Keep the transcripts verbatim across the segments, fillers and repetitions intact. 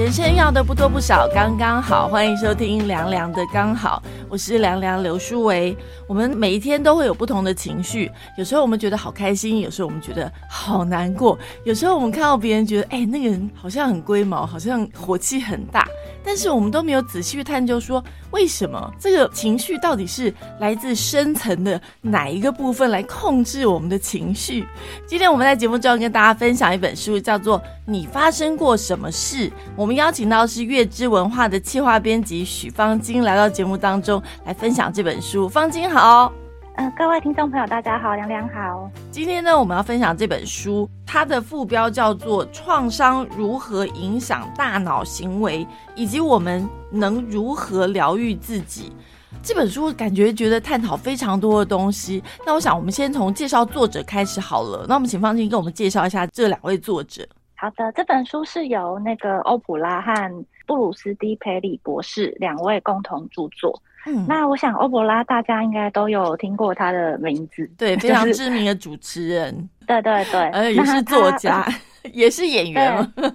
人生要的不多不少，刚刚好。欢迎收听凉凉的刚好，我是凉凉刘书维。我们每一天都会有不同的情绪，有时候我们觉得好开心，有时候我们觉得好难过，有时候我们看到别人觉得哎，那个人好像很龟毛，好像火气很大，但是我们都没有仔细去探究说为什么这个情绪到底是来自深层的哪一个部分来控制我们的情绪。今天我们在节目中跟大家分享一本书，叫做你发生过什么事。我们邀请到是月之文化的企划编辑许芳菁来到节目当中来分享这本书。芳菁好。呃、各位听众朋友大家好，凉凉好。今天呢我们要分享这本书，它的副标叫做创伤如何影响大脑行为，以及我们能如何疗愈自己。这本书感觉觉得探讨非常多的东西，那我想我们先从介绍作者开始好了。那我们请芳菁跟我们介绍一下这两位作者。好的，这本书是由那个欧普拉和布鲁斯 D 培里博士两位共同著作。嗯，那我想欧普拉大家应该都有听过他的名字，对，非常知名的主持人，就是、对对对，呃，也是作家，也是演员，对，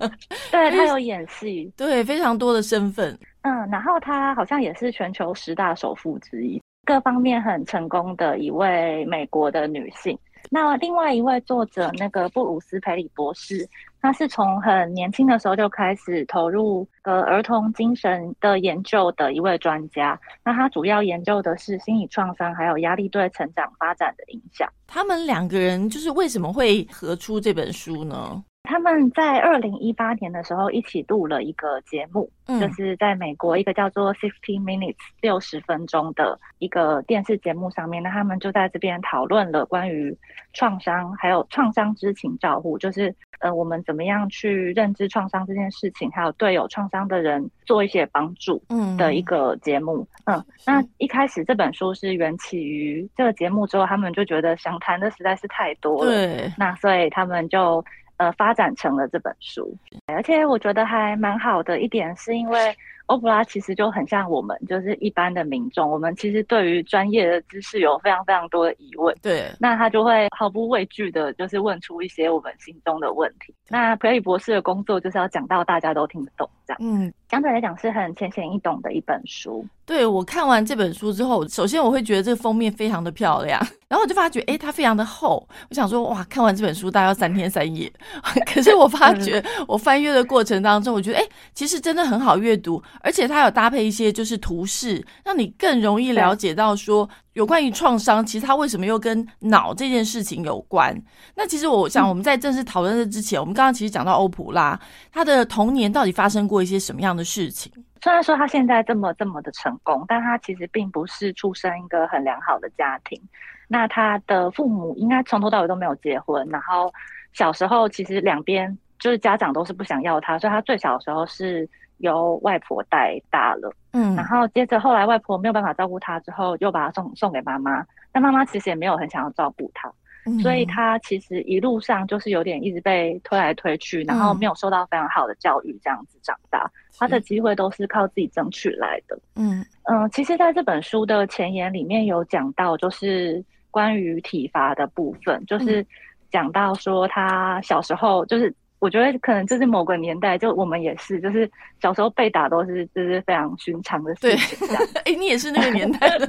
对他有演戏，对，非常多的身份。嗯，然后他好像也是全球十大首富之一，各方面很成功的一位美国的女性。那另外一位作者那个布鲁斯培里博士，他是从很年轻的时候就开始投入呃儿童精神的研究的一位专家。那他主要研究的是心理创伤还有压力对成长发展的影响。他们两个人就是为什么会合出这本书呢？他们在二零一八年的时候一起录了一个节目，嗯，就是在美国一个叫做Sixty Minutes 六十分钟的一个电视节目上面。那他们就在这边讨论了关于创伤还有创伤知情照护，就是呃我们怎么样去认知创伤这件事情，还有对有创伤的人做一些帮助的一个节目。 嗯, 嗯那一开始这本书是缘起于这个节目之后，他们就觉得想谈的实在是太多了，对，那所以他们就呃，发展成了这本书。而且我觉得还蛮好的一点是，因为欧普拉其实就很像我们就是一般的民众，我们其实对于专业的知识有非常非常多的疑问，对，那他就会毫不畏惧的就是问出一些我们心中的问题。那培里博士的工作就是要讲到大家都听得懂这样。嗯，相对来讲是很浅显易懂的一本书。对，我看完这本书之后，首先我会觉得这个封面非常的漂亮，然后我就发觉诶它非常的厚，我想说哇，看完这本书大概要三天三夜可是我发觉我翻阅的过程当中，我觉得诶其实真的很好阅读，而且它有搭配一些就是图示，让你更容易了解到说有关于创伤其实它为什么又跟脑这件事情有关。那其实我想我们在正式讨论这之前，嗯，我们刚刚其实讲到欧普拉他的童年到底发生过一些什么样的事情。虽然说他现在这么这么的成功，但他其实并不是出生一个很良好的家庭。那他的父母应该从头到尾都没有结婚，然后小时候其实两边就是家长都是不想要他，所以他最小的时候是由外婆带大了。嗯，然后接着后来外婆没有办法照顾他之后，就把他送送给妈妈，但妈妈其实也没有很想要照顾他，嗯，所以他其实一路上就是有点一直被推来推去，然后没有受到非常好的教育，这样子长大，嗯，他的机会都是靠自己争取来的。嗯嗯，呃，其实在这本书的前言里面有讲到，就是关于体罚的部分，就是讲到说他小时候就是。我觉得可能就是某个年代，就我们也是，就是小时候被打都是就是非常寻常的事情。对，哎、欸，你也是那个年代的，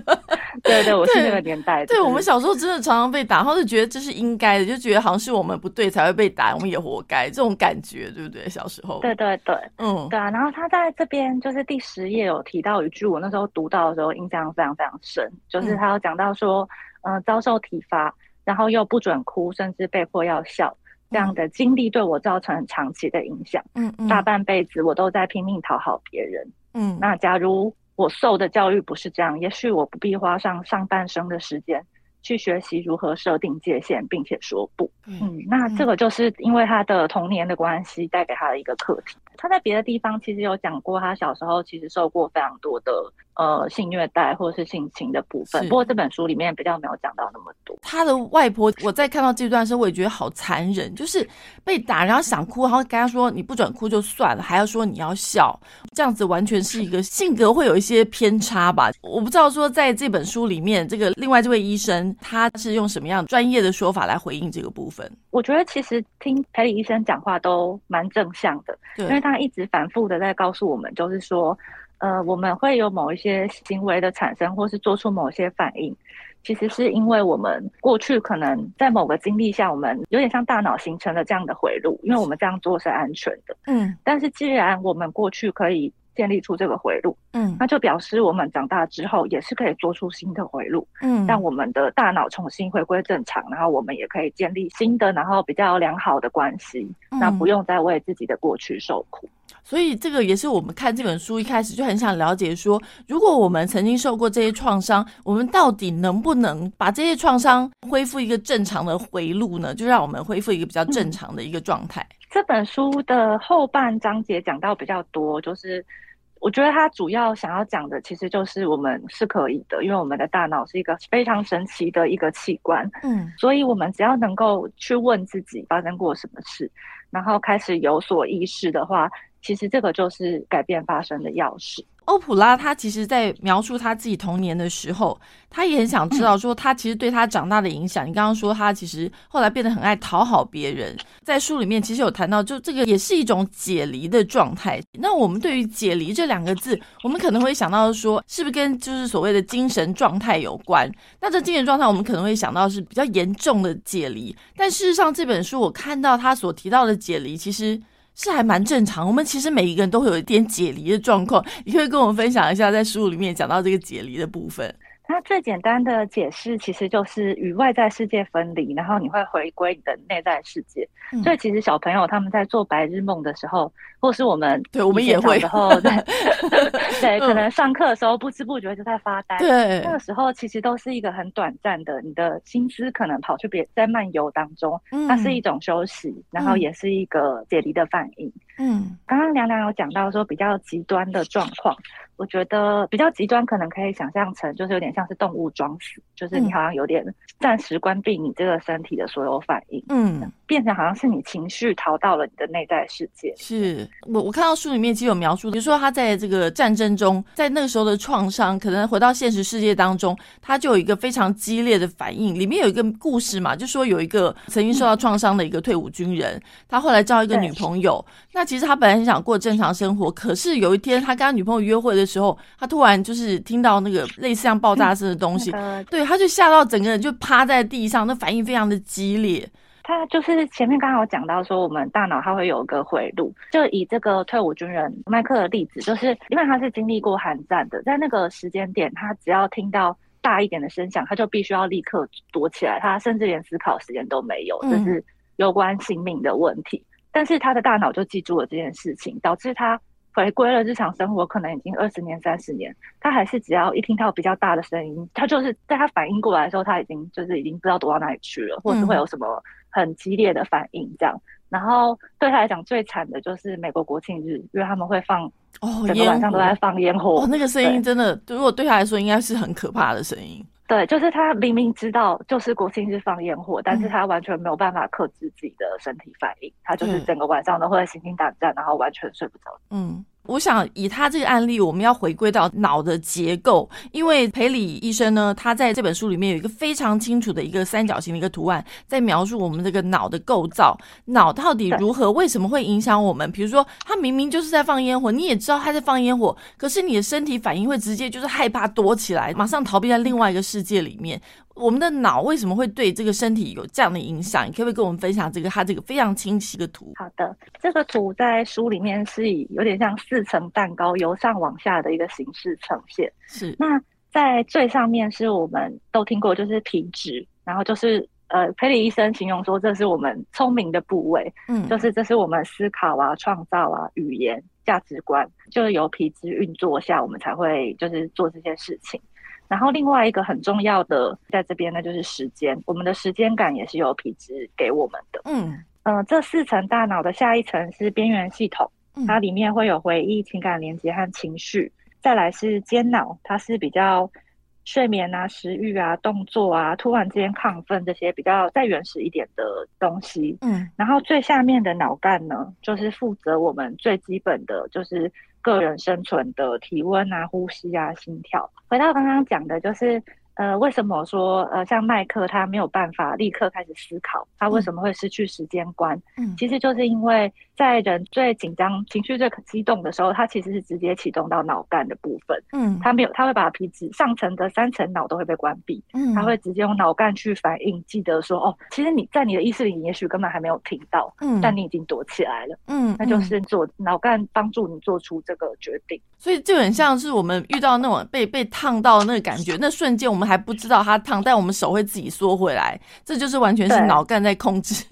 对对，我是那个年代的。对，我们小时候真的常常被打，然后就觉得这是应该的，就觉得好像是我们不对才会被打，我们也活该，这种感觉，对不对？小时候。对对对，嗯，对啊。然后他在这边就是第十页有提到一句，我那时候读到的时候印象非常非常深，就是他有讲到说，嗯、呃，遭受体罚，然后又不准哭，甚至被迫要笑。这样的经历对我造成很长期的影响，嗯嗯，大半辈子我都在拼命讨好别人，嗯，那假如我受的教育不是这样，也许我不必花上上半生的时间去学习如何设定界限，并且说不。嗯，嗯，那这个就是因为他的童年的关系带给他的一个课题。他在别的地方其实有讲过，他小时候其实受过非常多的呃性虐待或是性侵的部分，不过这本书里面比较没有讲到那么多。他的外婆，我在看到这段时候我也觉得好残忍，就是被打然后想哭，然后跟他说你不准哭就算了，还要说你要笑，这样子完全是一个性格会有一些偏差吧。我不知道说在这本书里面这个另外这位医生他是用什么样专业的说法来回应这个部分。我觉得其实听培理医生讲话都蛮正向的，因为他一直反复的在告诉我们，就是说呃，我们会有某一些行为的产生或是做出某些反应，其实是因为我们过去可能在某个经历下，我们有点像大脑形成了这样的回路，因为我们这样做是安全的。嗯，但是既然我们过去可以建立出这个回路，嗯，那就表示我们长大之后也是可以做出新的回路，嗯，让我们的大脑重新回归正常，然后我们也可以建立新的然后比较良好的关系，嗯，那不用再为自己的过去受苦。所以这个也是我们看这本书一开始就很想了解说，如果我们曾经受过这些创伤，我们到底能不能把这些创伤恢复一个正常的回路呢？就让我们恢复一个比较正常的一个状态。嗯，这本书的后半章节讲到比较多，就是我觉得他主要想要讲的其实就是我们是可以的，因为我们的大脑是一个非常神奇的一个器官，嗯，所以我们只要能够去问自己发生过什么事，然后开始有所意识的话，其实这个就是改变发生的钥匙。欧普拉他其实在描述他自己童年的时候，他也很想知道说他其实对他长大的影响，嗯，你刚刚说他其实后来变得很爱讨好别人，在书里面其实有谈到就这个也是一种解离的状态。那我们对于解离这两个字，我们可能会想到说是不是跟就是所谓的精神状态有关，那这精神状态我们可能会想到是比较严重的解离，但事实上这本书我看到他所提到的解离其实是还蛮正常，我们其实每一个人都会有一点解离的状况。你可以跟我们分享一下在书里面讲到这个解离的部分。它最简单的解释其实就是与外在世界分离，然后你会回归你的内在世界，嗯，所以其实小朋友他们在做白日梦的时候，或是我们对我们也会然后对，对，可能上课的时候不知不觉就在发呆，对，那个时候其实都是一个很短暂的，你的心思可能跑去别在漫游当中，嗯，它是一种休息，然后也是一个解离的反应。嗯，刚刚凉凉有讲到说比较极端的状况，我觉得比较极端可能可以想象成就是有点像是动物装死，就是你好像有点暂时关闭你这个身体的所有反应，嗯，变成好像是你情绪逃到了你的内在世界。是我我看到书里面其实有描述，比如说他在这个战争中，在那个时候的创伤可能回到现实世界当中，他就有一个非常激烈的反应。里面有一个故事嘛，就说有一个曾经受到创伤的一个退伍军人，嗯，他后来交一个女朋友，那其实他本来很想过正常生活，可是有一天他跟他女朋友约会的时候，他突然就是听到那个类似像爆炸声的东西，嗯，对，他就吓到整个人就趴在地上，那反应非常的激烈。他就是前面刚好讲到说我们大脑它会有一个回路，就以这个退伍军人麦克的例子，就是因为他是经历过韩战的，在那个时间点他只要听到大一点的声响，他就必须要立刻躲起来，他甚至连思考时间都没有，这是有关性命的问题，嗯，但是他的大脑就记住了这件事情，导致他回归了日常生活，可能已经二十年、三十年，他还是只要一听到比较大的声音，他就是在他反应过来的时候，他已经就是已经不知道躲到哪里去了，或是会有什么很激烈的反应这样。嗯，然后对他来讲最惨的就是美国国庆日，因为他们会放，哦，整个晚上都在放烟火，哦，那个声音真的，如果对他来说应该是很可怕的声音。对，就是他明明知道就是国庆日放烟火，但是他完全没有办法克制自己的身体反应，嗯，他就是整个晚上都会心惊胆战，然后完全睡不着。嗯，我想以他这个案例我们要回归到脑的结构，因为培理医生呢，他在这本书里面有一个非常清楚的一个三角形的一个图案，在描述我们这个脑的构造，脑到底如何为什么会影响我们。比如说他明明就是在放烟火，你也知道他在放烟火，可是你的身体反应会直接就是害怕躲起来，马上逃避在另外一个世界里面。我们的脑为什么会对这个身体有这样的影响？你可不可以跟我们分享这个它这个非常清晰的图？好的，这个图在书里面是以有点像四层蛋糕由上往下的一个形式呈现。是，那在最上面是我们都听过，就是皮质，然后就是呃，培理医生形容说这是我们聪明的部位，嗯，就是这是我们思考啊、创造啊、语言、价值观，就是由皮质运作下，我们才会就是做这些事情。然后另外一个很重要的在这边呢，就是时间，我们的时间感也是由皮质给我们的。嗯，呃，这四层大脑的下一层是边缘系统，它里面会有回忆、情感连接和情绪。再来是间脑，它是比较睡眠啊、食欲啊、动作啊、突然之间亢奋这些比较再原始一点的东西。嗯，然后最下面的脑干呢，就是负责我们最基本的，就是个人生存的体温啊、呼吸啊、心跳。回到刚刚讲的，就是呃，为什么说呃，像麦克他没有办法立刻开始思考，他为什么会失去时间观？嗯，其实就是因为在人最紧张、情绪最激动的时候，他其实是直接启动到脑干的部分。嗯，他没有，他会把皮质上层的三层脑都会被关闭。嗯，他会直接用脑干去反应，记得说哦，其实你在你的意识里，也许根本还没有听到，嗯，但你已经躲起来了。嗯，那就是做脑干帮助你做出这个决定。所以就很像是我们遇到那种被被烫到那个感觉，那瞬间我们还不知道它烫，但我们手会自己缩回来，这就是完全是脑干在控制。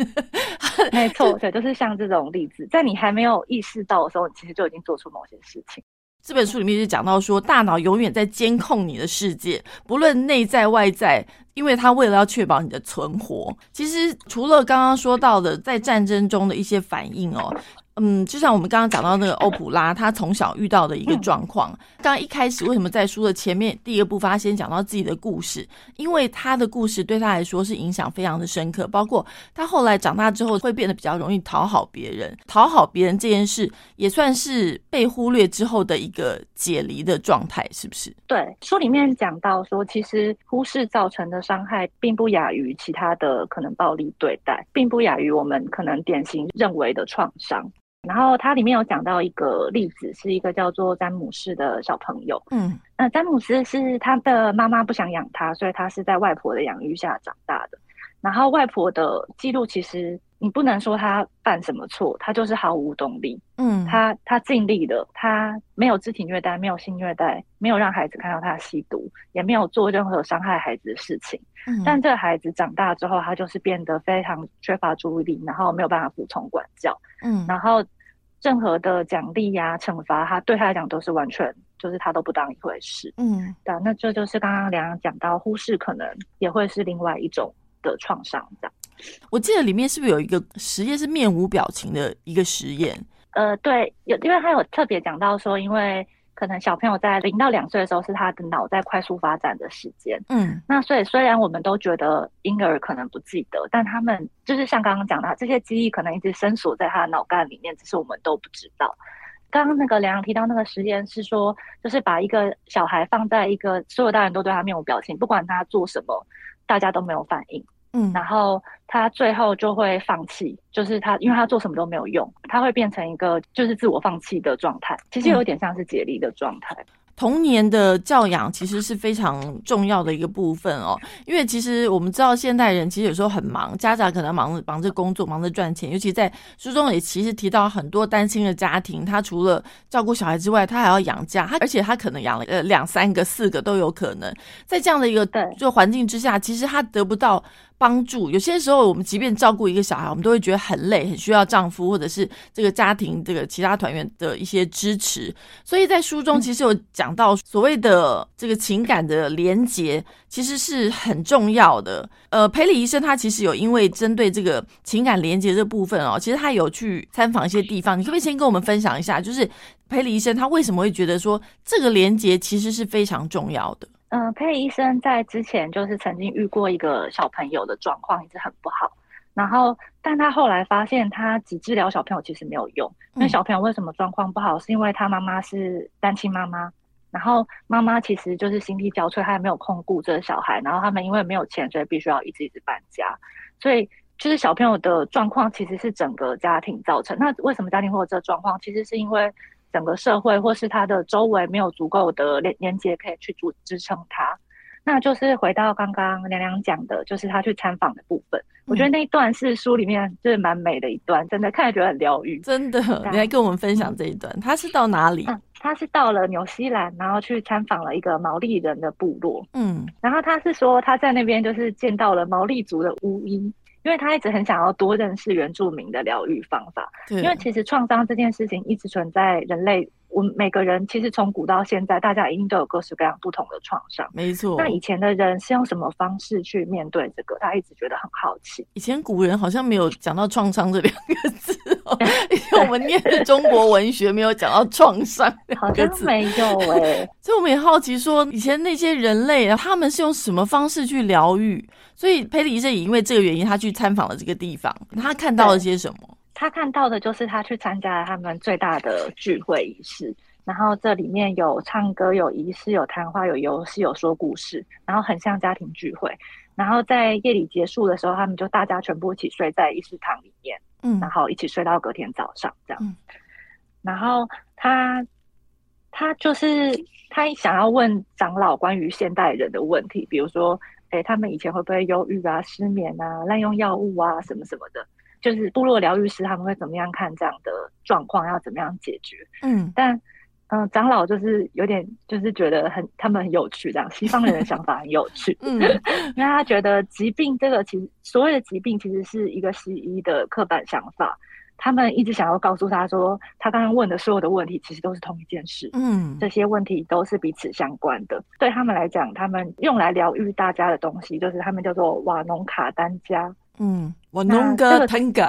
没错，对，就是像这种例子，在你还没有意识到的时候，你其实就已经做出某些事情。这本书里面就讲到说，大脑永远在监控你的世界，不论内在外在，因为它为了要确保你的存活。其实除了刚刚说到的在战争中的一些反应哦，嗯，就像我们刚刚讲到那个欧普拉，他从小遇到的一个状况。刚刚一开始为什么在书的前面第一个部分他先讲到自己的故事，因为他的故事对他来说是影响非常的深刻，包括他后来长大之后会变得比较容易讨好别人，讨好别人这件事也算是被忽略之后的一个解离的状态，是不是？对，书里面讲到说，其实忽视造成的伤害并不亚于其他的可能暴力对待，并不亚于我们可能典型认为的创伤。然后它里面有讲到一个例子，是一个叫做詹姆斯的小朋友。嗯，那詹姆斯是他的妈妈不想养他，所以他是在外婆的养育下长大的。然后外婆的记录，其实你不能说他犯什么错，他就是毫无动力。嗯，他他尽力了，他没有肢体虐待，没有性虐待，没有让孩子看到他吸毒，也没有做任何伤害孩子的事情。嗯，但这个孩子长大之后，他就是变得非常缺乏注意力，然后没有办法服从管教。嗯，然后任何的奖励啊、惩罚，他对他来讲都是完全就是他都不当一回事。嗯，对，那这就是刚刚梁讲到忽视，可能也会是另外一种的创伤。这样，我记得里面是不是有一个实验是面无表情的一个实验？呃，对，有，因为他有特别讲到说，因为可能小朋友在零到两岁的时候是他的脑在快速发展的时间。嗯，那所以虽然我们都觉得婴儿可能不记得，但他们就是像刚刚讲的，这些记忆可能一直深锁在他的脑干里面，只是我们都不知道。刚刚那个梁提到那个实验是说，就是把一个小孩放在一个所有大人都对他面无表情，不管他做什么大家都没有反应。嗯，然后他最后就会放弃，就是他因为他做什么都没有用，他会变成一个就是自我放弃的状态，其实有点像是解离的状态。嗯，童年的教养其实是非常重要的一个部分哦，因为其实我们知道现代人其实有时候很忙，家长可能忙忙着工作，忙着赚钱，尤其在书中也其实提到很多单亲的家庭，他除了照顾小孩之外，他还要养家，他而且他可能养了呃两三个、四个都有可能，在这样的一个就环境之下，其实他得不到帮助。有些时候我们即便照顾一个小孩，我们都会觉得很累，很需要丈夫或者是这个家庭这个其他团员的一些支持。所以在书中其实有讲到所谓的这个情感的连结其实是很重要的。呃，培理医生他其实有因为针对这个情感连结这部分哦，其实他有去参访一些地方，你可不可以先跟我们分享一下，就是培理医生他为什么会觉得说这个连结其实是非常重要的？嗯，培理医生在之前就是曾经遇过一个小朋友的状况一直很不好，然后但他后来发现他只治疗小朋友其实没有用，因为小朋友为什么状况不好，是因为他妈妈是单亲妈妈，然后妈妈其实就是心力交瘁，他也没有空顾这个小孩，然后他们因为没有钱，所以必须要一直一直搬家，所以就是小朋友的状况其实是整个家庭造成。那为什么家庭会有这状况，其实是因为整个社会或是他的周围没有足够的连接可以去支撑他。那就是回到刚刚梁梁讲的，就是他去参访的部分。嗯，我觉得那一段是书里面就是蛮美的一段，真的看着觉得很疗愈。真的，你来跟我们分享这一段。他是到哪里？嗯，他是到了纽西兰，然后去参访了一个毛利人的部落。嗯，然后他是说他在那边就是见到了毛利族的巫医。因为他一直很想要多认识原住民的疗愈方法，因为其实创伤这件事情一直存在人类我们每个人其实从古到现在，大家一定都有各式各样不同的创伤，没错。那以前的人是用什么方式去面对这个？他一直觉得很好奇。以前古人好像没有讲到创伤这两个字哦，以前我们念的中国文学没有讲到创伤两个字，好像没有哎、欸。所以我们也好奇说，以前那些人类他们是用什么方式去疗愈？所以培理医生也因为这个原因，他去参访了这个地方，他看到了些什么？他看到的就是他去参加了他们最大的聚会仪式，然后这里面有唱歌，有仪式，有谈话，有游戏，有说故事，然后很像家庭聚会。然后在夜里结束的时候，他们就大家全部一起睡在议事堂里面，嗯，然后一起睡到隔天早上这样、嗯、然后他他就是他想要问长老关于现代人的问题，比如说、欸、他们以前会不会忧郁啊，失眠啊，滥用药物啊，什么什么的，就是部落疗愈师他们会怎么样看这样的状况，要怎么样解决？嗯，但嗯、呃，长老就是有点就是觉得很他们很有趣，这样西方人的想法很有趣，嗯，因为他觉得疾病这个其实所谓的疾病其实是一个西医的刻板想法，他们一直想要告诉他说，他刚刚问的所有的问题其实都是同一件事，嗯，这些问题都是彼此相关的。对他们来讲，他们用来疗愈大家的东西，就是他们叫做瓦农卡丹加。嗯，我弄个探戈，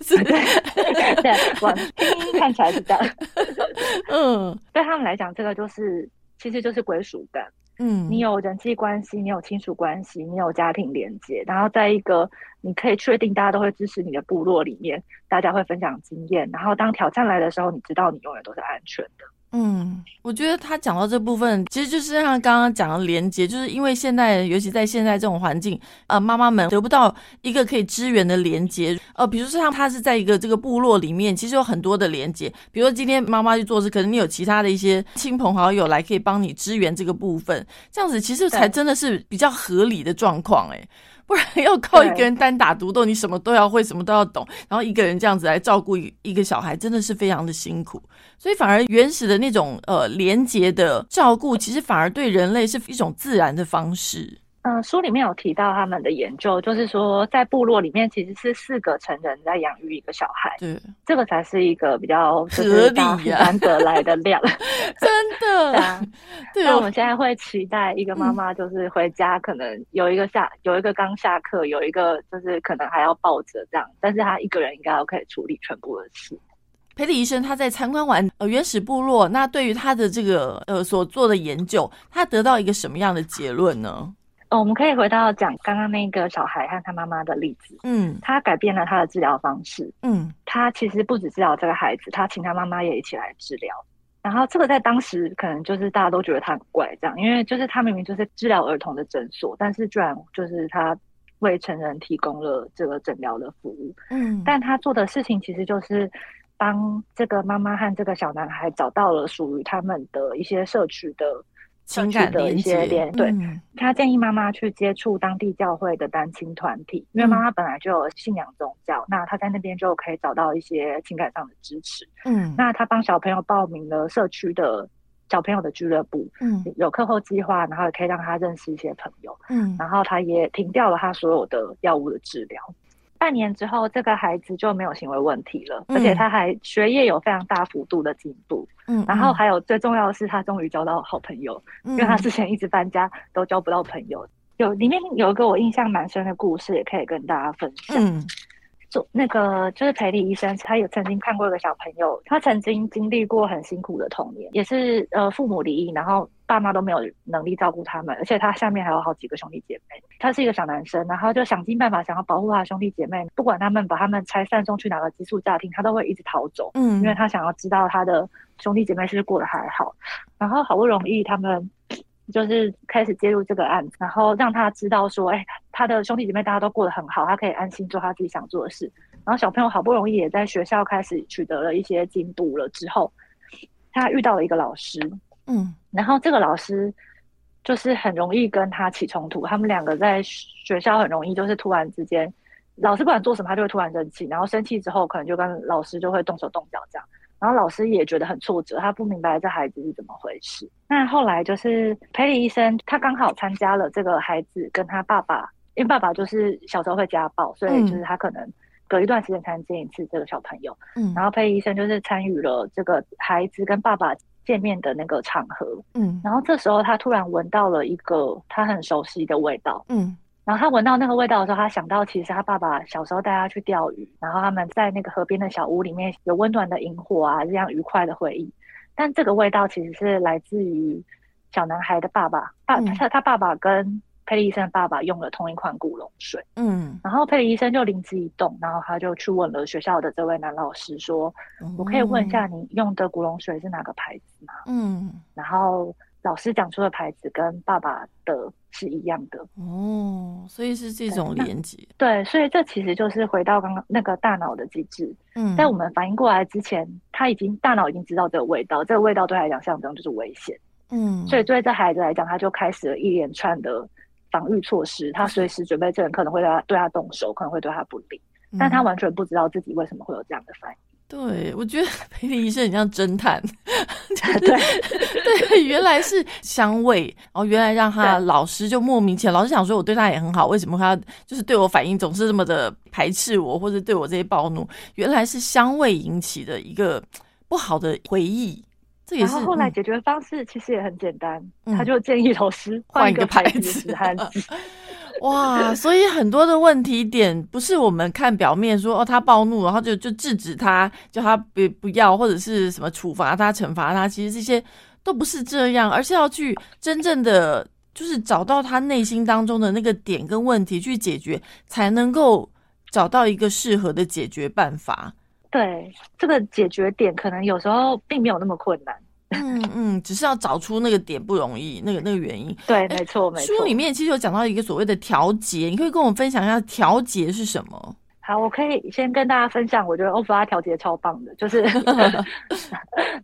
对对，我听音看起来是这样。嗯，对他们来讲，这个就是其实就是归属感。嗯，你有人际关系，你有亲属关系，你有家庭连接，然后在一个你可以确定大家都会支持你的部落里面，大家会分享经验，然后当挑战来的时候，你知道你永远都是安全的。嗯，我觉得他讲到这部分，其实就是像刚刚讲的连结，就是因为现代人，尤其在现在这种环境，呃，妈妈们得不到一个可以支援的连结，呃，比如说像他是在一个这个部落里面，其实有很多的连结，比如说今天妈妈去做事，可能你有其他的一些亲朋好友来可以帮你支援这个部分，这样子其实才真的是比较合理的状况、欸，哎。不然要靠一个人单打独斗，你什么都要会，什么都要懂，然后一个人这样子来照顾一个小孩，真的是非常的辛苦。所以反而原始的那种呃连结的照顾，其实反而对人类是一种自然的方式。嗯、呃，书里面有提到他们的研究，就是说在部落里面其实是四个成人在养育一个小孩，对，这个才是一个比较合理呀，难得来的量，真的。对、啊，那我们现在会期待一个妈妈就是回家，可能有一个下、嗯、有一个刚下课，有一个就是可能还要抱着这样，但是她一个人应该要可以处理全部的事。培理医生他在参观完呃原始部落，那对于他的这个呃所做的研究，他得到一个什么样的结论呢？哦、我们可以回到讲刚刚那个小孩和他妈妈的例子。嗯，他改变了他的治疗方式。嗯，他其实不只治疗这个孩子，他请他妈妈也一起来治疗。然后这个在当时可能就是大家都觉得他很怪这样，因为就是他明明就是治疗儿童的诊所，但是居然就是他为成人提供了这个诊疗的服务。嗯，但他做的事情其实就是帮这个妈妈和这个小男孩找到了属于他们的一些社区的情感的一些连对、嗯，他建议妈妈去接触当地教会的单亲团体，因为妈妈本来就有信仰宗教，嗯、那他在那边就可以找到一些情感上的支持。嗯，那他帮小朋友报名了社区的小朋友的俱乐部，嗯，有课后计划，然后也可以让他认识一些朋友。嗯，然后他也停掉了他所有的药物的治疗。半年之后，这个孩子就没有行为问题了，而且他还学业有非常大幅度的进步。嗯，然后还有最重要的是，他终于交到好朋友，嗯、因为他之前一直搬家都交不到朋友。有里面有一个我印象蛮深的故事，也可以跟大家分享。嗯，就那个就是培理医生，他也曾经看过一个小朋友，他曾经经历过很辛苦的童年，也是呃父母离异，然后爸妈都没有能力照顾他们，而且他下面还有好几个兄弟姐妹。他是一个小男生，然后就想尽办法想要保护他的兄弟姐妹，不管他们把他们拆散送去哪个寄宿家庭，他都会一直逃走，嗯，因为他想要知道他的兄弟姐妹是过得还好。然后好不容易他们就是开始介入这个案子，然后让他知道说，哎、欸，他的兄弟姐妹大家都过得很好，他可以安心做他自己想做的事。然后小朋友好不容易也在学校开始取得了一些进步了之后，他遇到了一个老师，嗯，然后这个老师就是很容易跟他起冲突，他们两个在学校很容易就是突然之间，老师不管做什么他就会突然生气，然后生气之后可能就跟老师就会动手动脚这样。然后老师也觉得很挫折，他不明白这孩子是怎么回事。那后来就是培理医生，他刚好参加了这个孩子跟他爸爸，因为爸爸就是小时候会家暴，所以就是他可能隔一段时间才能接一次这个小朋友。嗯，然后佩医生就是参与了这个孩子跟爸爸见面的那个场合。嗯，然后这时候他突然闻到了一个他很熟悉的味道。嗯，然后他闻到那个味道的时候，他想到其实他爸爸小时候带他去钓鱼，然后他们在那个河边的小屋里面有温暖的萤火啊，这样愉快的回忆。但这个味道其实是来自于小男孩的爸爸，爸、嗯、他爸爸跟佩利医生的爸爸用了同一款古龙水。嗯，然后佩利医生就灵机一动，然后他就去问了学校的这位男老师说、嗯、我可以问一下你用的古龙水是哪个牌子吗？嗯，然后老师讲出的牌子跟爸爸的是一样的。哦，所以是这种连结。 对, 对，所以这其实就是回到刚刚那个大脑的机制。嗯，在我们反应过来之前，他已经大脑已经知道这个味道，这个味道对他来讲象征就是危险。嗯，所以对这孩子来讲，他就开始了一连串的防御措施，他随时准备这人可能会对他对他动手，可能会对他不利、嗯、但他完全不知道自己为什么会有这样的反应。对，我觉得培理医生很像侦探。对对，原来是香味，然后原来让他老师就莫名其妙，老师想说我对他也很好，为什么他就是对我反应总是这么的排斥我，或者对我这些暴怒，原来是香味引起的一个不好的回忆。这也是，然后后来解决方式其实也很简单、嗯、他就建议老师换一个牌子汉字。哇，所以很多的问题点不是我们看表面说哦他暴怒然后就就制止他，叫他不不要，或者是什么处罚他惩罚他，其实这些都不是这样，而是要去真正的就是找到他内心当中的那个点跟问题去解决，才能够找到一个适合的解决办法。对，这个解决点可能有时候并没有那么困难。嗯嗯，只是要找出那个点不容易，那个那个原因。对，没错没错。书里面其实有讲到一个所谓的调节，你可以跟我们分享一下调节是什么？好，我可以先跟大家分享，我觉得欧弗拉调节超棒的，就是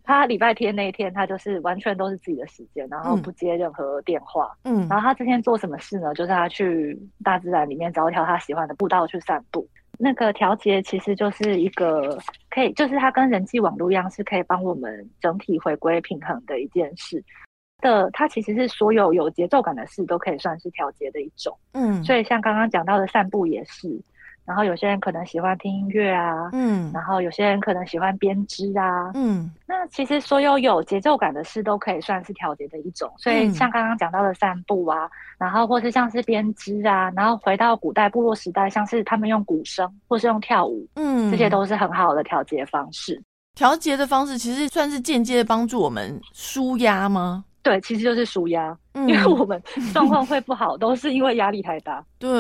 他礼拜天那一天，他就是完全都是自己的时间，然后不接任何电话。嗯，然后他之前做什么事呢？就是他去大自然里面找一条他喜欢的步道去散步。那个调节其实就是一个可以，就是它跟人际网络一样，是可以帮我们整体回归平衡的一件事的。它其实是所有有节奏感的事都可以算是调节的一种。嗯，所以像刚刚讲到的散步也是，然后有些人可能喜欢听音乐啊，嗯，然后有些人可能喜欢编织啊，嗯，那其实所有有节奏感的事都可以算是调节的一种。所以像刚刚讲到的散步啊，然后或是像是编织啊，然后回到古代部落时代，像是他们用鼓声或是用跳舞，嗯，这些都是很好的调节方式。调节的方式其实算是间接的帮助我们舒压吗？对，其实就是舒压、嗯、因为我们状况会不好都是因为压力太大。对，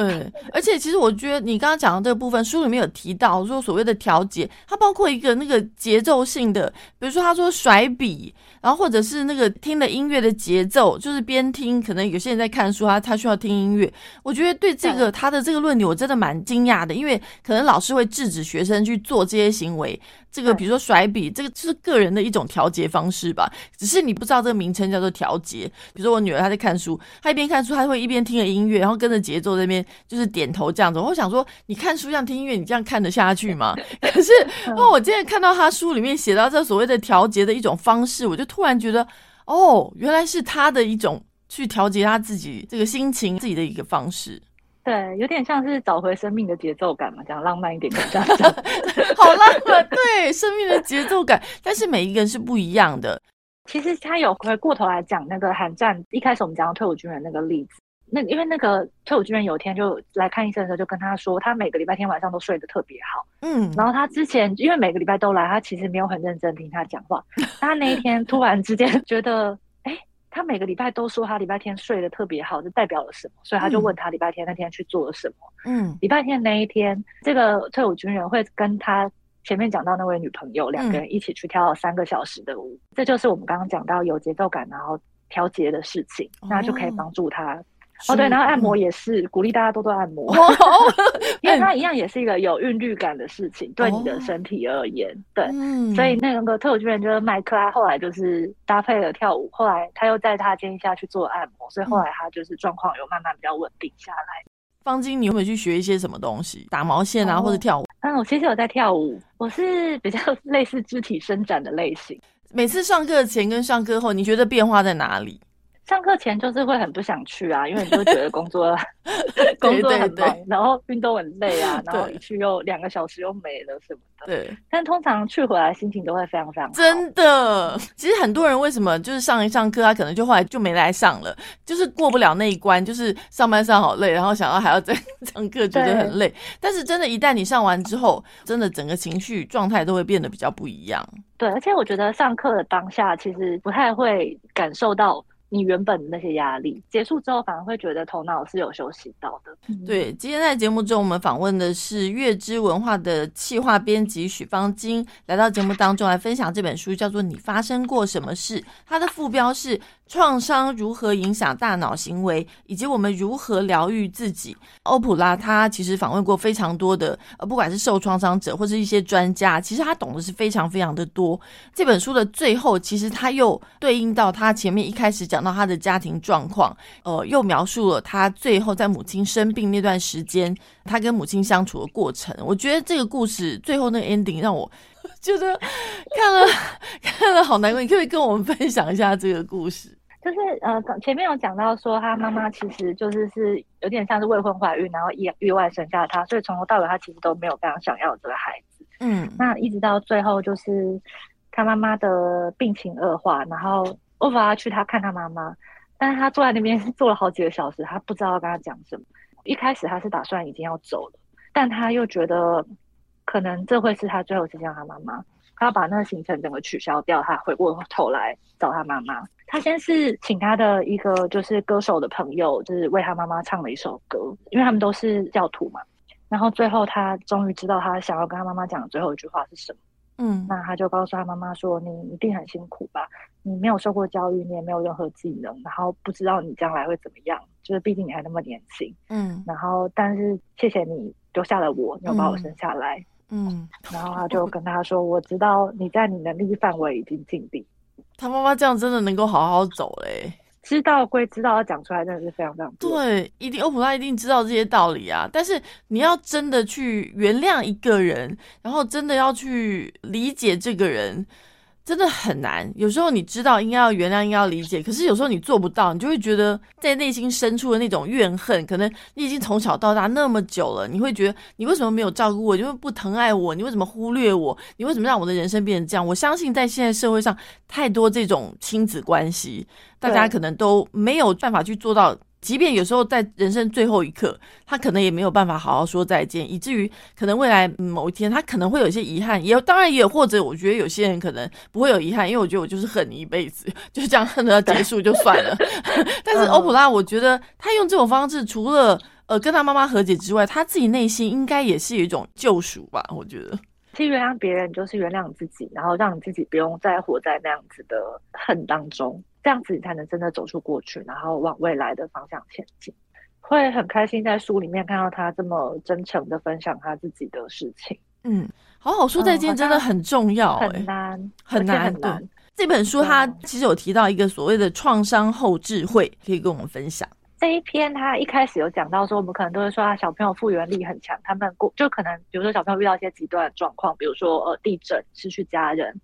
而且其实我觉得你刚刚讲的这个部分，书里面有提到说所谓的调节，它包括一个那个节奏性的，比如说他说甩笔，然后或者是那个听的音乐的节奏，就是边听，可能有些人在看书，他他需要听音乐。我觉得对这个他的这个论点我真的蛮惊讶的，因为可能老师会制止学生去做这些行为，这个比如说甩笔，这个就是个人的一种调节方式吧，只是你不知道这个名称叫做调节。比如说我女儿她在看书，她一边看书她会一边听着音乐，然后跟着节奏在那边就是点头这样子。我想说你看书这样听音乐，你这样看得下去吗？可是哇，我今天看到她书里面写到这所谓的调节的一种方式，我就突然觉得哦，原来是她的一种去调节她自己这个心情自己的一个方式。对，有点像是找回生命的节奏感嘛，讲浪漫一点讲好浪漫。对，生命的节奏感，但是每一个人是不一样的。其实他有回过头来讲那个韩战一开始我们讲到退伍军人那个例子，那因为那个退伍军人有天就来看医生的时候，就跟他说他每个礼拜天晚上都睡得特别好。嗯，然后他之前因为每个礼拜都来，他其实没有很认真听他讲话。他那一天突然之间觉得他每个礼拜都说他礼拜天睡得特别好，这代表了什么？所以他就问他礼拜天那天去做了什么。嗯，礼拜天那一天，这个退伍军人会跟他前面讲到那位女朋友，两个人一起去跳了三个小时的舞。嗯，这就是我们刚刚讲到有节奏感，然后调节的事情，哦，那就可以帮助他。哦，对，然后按摩也是，嗯，鼓励大家多多按摩，哦，因为它一样也是一个有韵律感的事情，哦，对你的身体而言。对，嗯，所以那个特务军人就是麦克，他后来就是搭配了跳舞，后来他又在他建议下去做按摩，所以后来他就是状况有慢慢比较稳定下来。方菁，你有没有去学一些什么东西？打毛线啊，哦，或者跳舞？嗯，我其实有在跳舞，我是比较类似肢体伸展的类型。每次上课前跟上课后，你觉得变化在哪里？上课前就是会很不想去啊，因为你就觉得工作工作很忙，對對對，然后运动很累啊，然后一去又两个小时又没了什么的。对，但通常去回来心情都会非常非常好。真的，其实很多人为什么就是上一上课他可能就后来就没来上了，就是过不了那一关，就是上班上好累，然后想要还要再上课觉得很累，但是真的一旦你上完之后，真的整个情绪状态都会变得比较不一样。对，而且我觉得上课的当下其实不太会感受到你原本的那些压力，结束之后反而会觉得头脑是有休息到的。对，今天在节目中我们访问的是月之文化的企划编辑许芳菁，来到节目当中来分享这本书叫做《你发生过什么事》，它的副标是创伤如何影响大脑行为，以及我们如何疗愈自己。欧普拉他其实访问过非常多的不管是受创伤者或是一些专家，其实他懂得是非常非常的多。这本书的最后其实他又对应到他前面一开始讲到他的家庭状况，呃，又描述了他最后在母亲生病那段时间他跟母亲相处的过程。我觉得这个故事最后那个 ending 让我觉得看了看了好难过。你可不可以跟我们分享一下这个故事？就是呃，前面有讲到说他妈妈其实就是是有点像是未婚怀孕，然后意意外生下他，所以从头到尾他其实都没有非常想要这个孩子。嗯，那一直到最后就是他妈妈的病情恶化，然后欧普拉去他看他妈妈，但是他坐在那边坐了好几个小时，他不知道要跟他讲什么。一开始他是打算已经要走了，但他又觉得可能这会是他最后一次见他妈妈，他要把那个行程整个取消掉，他回过头来找他妈妈。他先是请他的一个就是歌手的朋友，就是为他妈妈唱了一首歌，因为他们都是教徒嘛。然后最后他终于知道他想要跟他妈妈讲的最后一句话是什么。嗯，那他就告诉他妈妈说：“你一定很辛苦吧？你没有受过教育，你也没有任何技能，然后不知道你将来会怎么样。就是毕竟你还那么年轻。嗯，然后但是谢谢你留下了我，你有把我生下来。嗯，然后他就跟他说：我知道你在你能力范围已经尽力。”他妈妈这样真的能够好好走嘞、欸，知道归知道，要讲出来真的是非常非常多。对，一定欧普拉一定知道这些道理啊，但是你要真的去原谅一个人，然后真的要去理解这个人，真的很难。有时候你知道应该要原谅，应该要理解，可是有时候你做不到，你就会觉得在内心深处的那种怨恨，可能你已经从小到大那么久了，你会觉得你为什么没有照顾我，你为什么不疼爱我，你为什么忽略我，你为什么让我的人生变成这样。我相信在现在社会上太多这种亲子关系，大家可能都没有办法去做到，即便有时候在人生最后一刻他可能也没有办法好好说再见，以至于可能未来某一天他可能会有一些遗憾，也当然也或者我觉得有些人可能不会有遗憾，因为我觉得我就是恨你一辈子，就这样恨到结束就算了但是欧普拉我觉得他用这种方式除了呃跟他妈妈和解之外，他自己内心应该也是有一种救赎吧。我觉得其实原谅别人就是原谅自己，然后让你自己不用再活在那样子的恨当中，这样子你才能真的走出过去，然后往未来的方向前进。会很开心在书里面看到他这么真诚的分享他自己的事情。嗯，好好说再见真的很重要、欸嗯、很难很难很难。这本书它其实有提到一个所谓的创伤后智慧，可以跟我们分享这一篇。他一开始有讲到说我们可能都会说啊，小朋友复原力很强，他们过就可能比如说小朋友遇到一些极端的状况，比如说呃地震失去家人，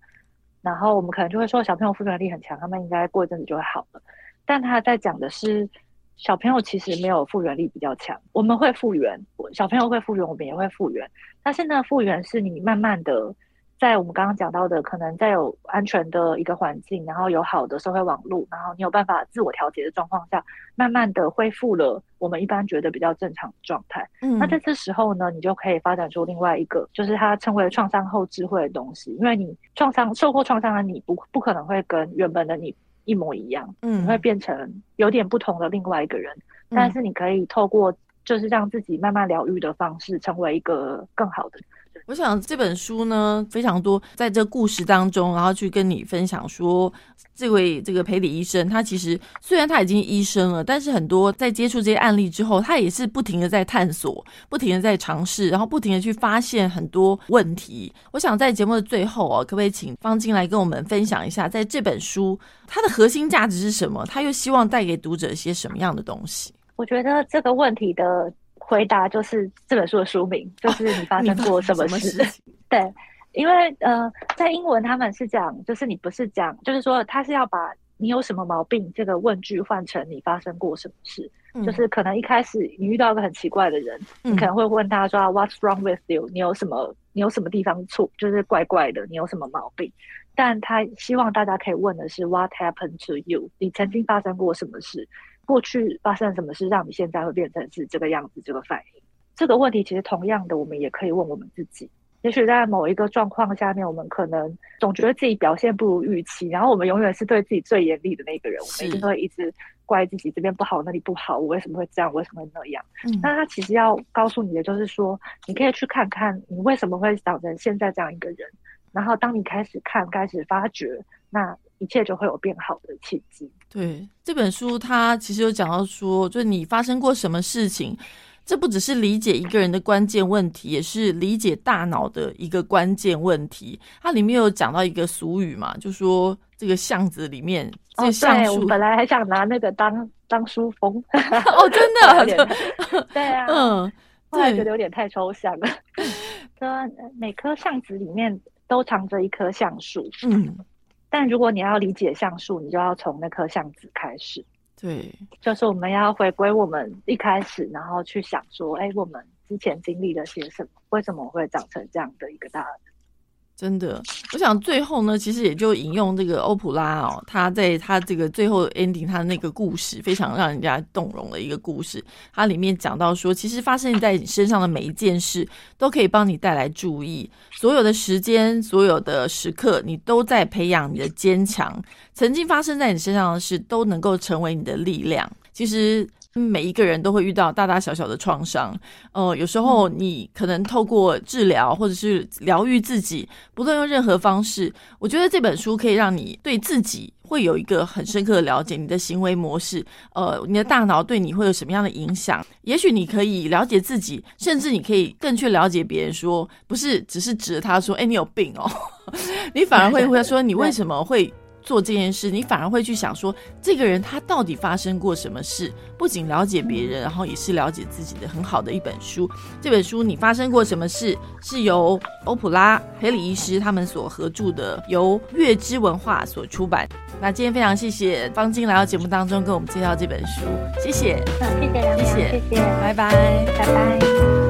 然后我们可能就会说小朋友复原力很强，他们应该过一阵子就会好了。但他在讲的是小朋友其实没有复原力比较强，我们会复原，小朋友会复原，我们也会复原，但是呢复原是你慢慢的在我们刚刚讲到的可能在有安全的一个环境，然后有好的社会网络，然后你有办法自我调节的状况下慢慢的恢复了我们一般觉得比较正常的状态、嗯、那在这时候呢你就可以发展出另外一个就是它称为创伤后智慧的东西。因为你创伤受过创伤的你不不可能会跟原本的你一模一样、嗯、你会变成有点不同的另外一个人、嗯、但是你可以透过就是让自己慢慢疗愈的方式成为一个更好的。我想这本书呢非常多在这故事当中，然后去跟你分享说这位这个培理医生他其实虽然他已经医生了，但是很多在接触这些案例之后他也是不停的在探索，不停的在尝试，然后不停的去发现很多问题。我想在节目的最后哦，可不可以请芳菁来跟我们分享一下在这本书它的核心价值是什么，他又希望带给读者一些什么样的东西？我觉得这个问题的回答就是这本书的书名，就是你发生过什么事、啊、对，因为呃，在英文他们是讲就是你不是讲就是说他是要把你有什么毛病这个问句换成你发生过什么事、嗯、就是可能一开始你遇到一个很奇怪的人、嗯、你可能会问他说 What's wrong with you， 你有什么你有什么地方错，就是怪怪的，你有什么毛病，但他希望大家可以问的是 What happened to you， 你曾经发生过什么事，过去发生什么事让你现在会变成是这个样子这个反应。这个问题其实同样的我们也可以问我们自己，也许在某一个状况下面我们可能总觉得自己表现不如预期，然后我们永远是对自己最严厉的那个人，我们一定会一直怪自己这边不好那里不好，我为什么会这样，我为什么会那样、嗯、那他其实要告诉你的就是说，你可以去看看你为什么会长成现在这样一个人，然后当你开始看开始发觉，那一切就会有变好的契机。对，这本书它其实有讲到说，就是你发生过什么事情，这不只是理解一个人的关键问题，也是理解大脑的一个关键问题。它里面有讲到一个俗语嘛，就说这个巷子里面，哦，这对，我本来还想拿那个当当书封。哦，真的，对啊，嗯，后来觉得有点太抽象了。每棵巷子里面都藏着一棵橡树，嗯，但如果你要理解橡树，你就要从那棵橡子开始。对，就是我们要回归我们一开始，然后去想说，哎，我们之前经历了些什么，为什么我会长成这样的一个大人。真的，我想最后呢，其实也就引用这个欧普拉哦，他在他这个最后 ending 他的那个故事，非常让人家动容的一个故事。他里面讲到说，其实发生在你身上的每一件事，都可以帮你带来注意。所有的时间，所有的时刻，你都在培养你的坚强。曾经发生在你身上的事，都能够成为你的力量。其实每一个人都会遇到大大小小的创伤，呃，有时候你可能透过治疗或者是疗愈自己，不论用任何方式，我觉得这本书可以让你对自己会有一个很深刻的了解，你的行为模式，呃，你的大脑对你会有什么样的影响？也许你可以了解自己，甚至你可以更去了解别人说，说不是只是指着他说，哎，你有病哦，你反而会会说你为什么会做这件事，你反而会去想说这个人他到底发生过什么事，不仅了解别人，然后也是了解自己的很好的一本书。这本书你发生过什么事，是由欧普拉培里医师他们所合著的，由月之文化所出版。那今天非常谢谢方菁来到节目当中跟我们介绍这本书，谢谢、嗯、谢谢，谢谢，拜拜，拜拜。